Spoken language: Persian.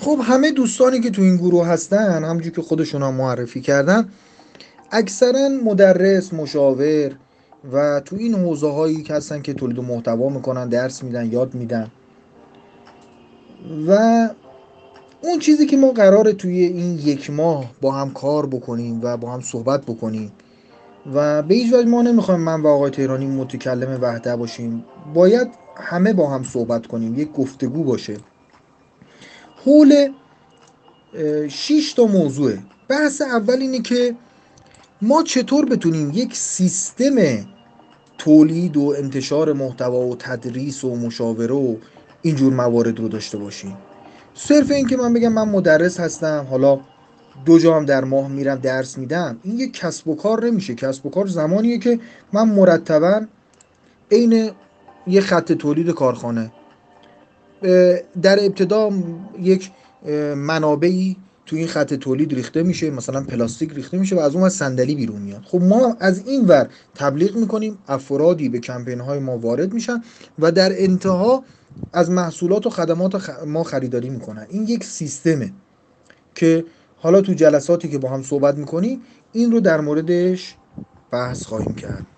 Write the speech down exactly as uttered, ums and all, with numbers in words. خب همه دوستانی که تو این گروه هستن همونجوری که خودشون هم معرفی کردن اکثرا مدرس، مشاور و تو این حوزه هایی که هستن که تولید محتوا میکنن، درس میدن، یاد میدن. و اون چیزی که ما قراره توی این یک ماه با هم کار بکنیم و با هم صحبت بکنیم و به هیچ وجه ما نمیخوایم من و آقای تهرانی متکلم وحده باشیم، باید همه با هم صحبت کنیم، یک گفتگو باشه حول شش تا موضوع. بحث اول اینه که ما چطور بتونیم یک سیستم تولید و انتشار محتوا و تدریس و مشاوره و اینجور موارد رو داشته باشیم. صرف این که من بگم من مدرس هستم، حالا دو جا هم در ماه میرم درس میدم، این یک کسب و کار نمیشه. کسب و کار زمانیه که من مرتبا عین یه خط تولید کارخانه در ابتدا یک منابعی تو این خط تولید ریخته میشه، مثلا پلاستیک ریخته میشه و از اون از صندلی بیرون میاد. خب ما از این ور تبلیغ میکنیم، افرادی به کمپین های ما وارد میشن و در انتها از محصولات و خدمات ما خریداری میکنن. این یک سیستمه که حالا تو جلساتی که با هم صحبت میکنیم این رو در موردش بحث خواهیم کرد.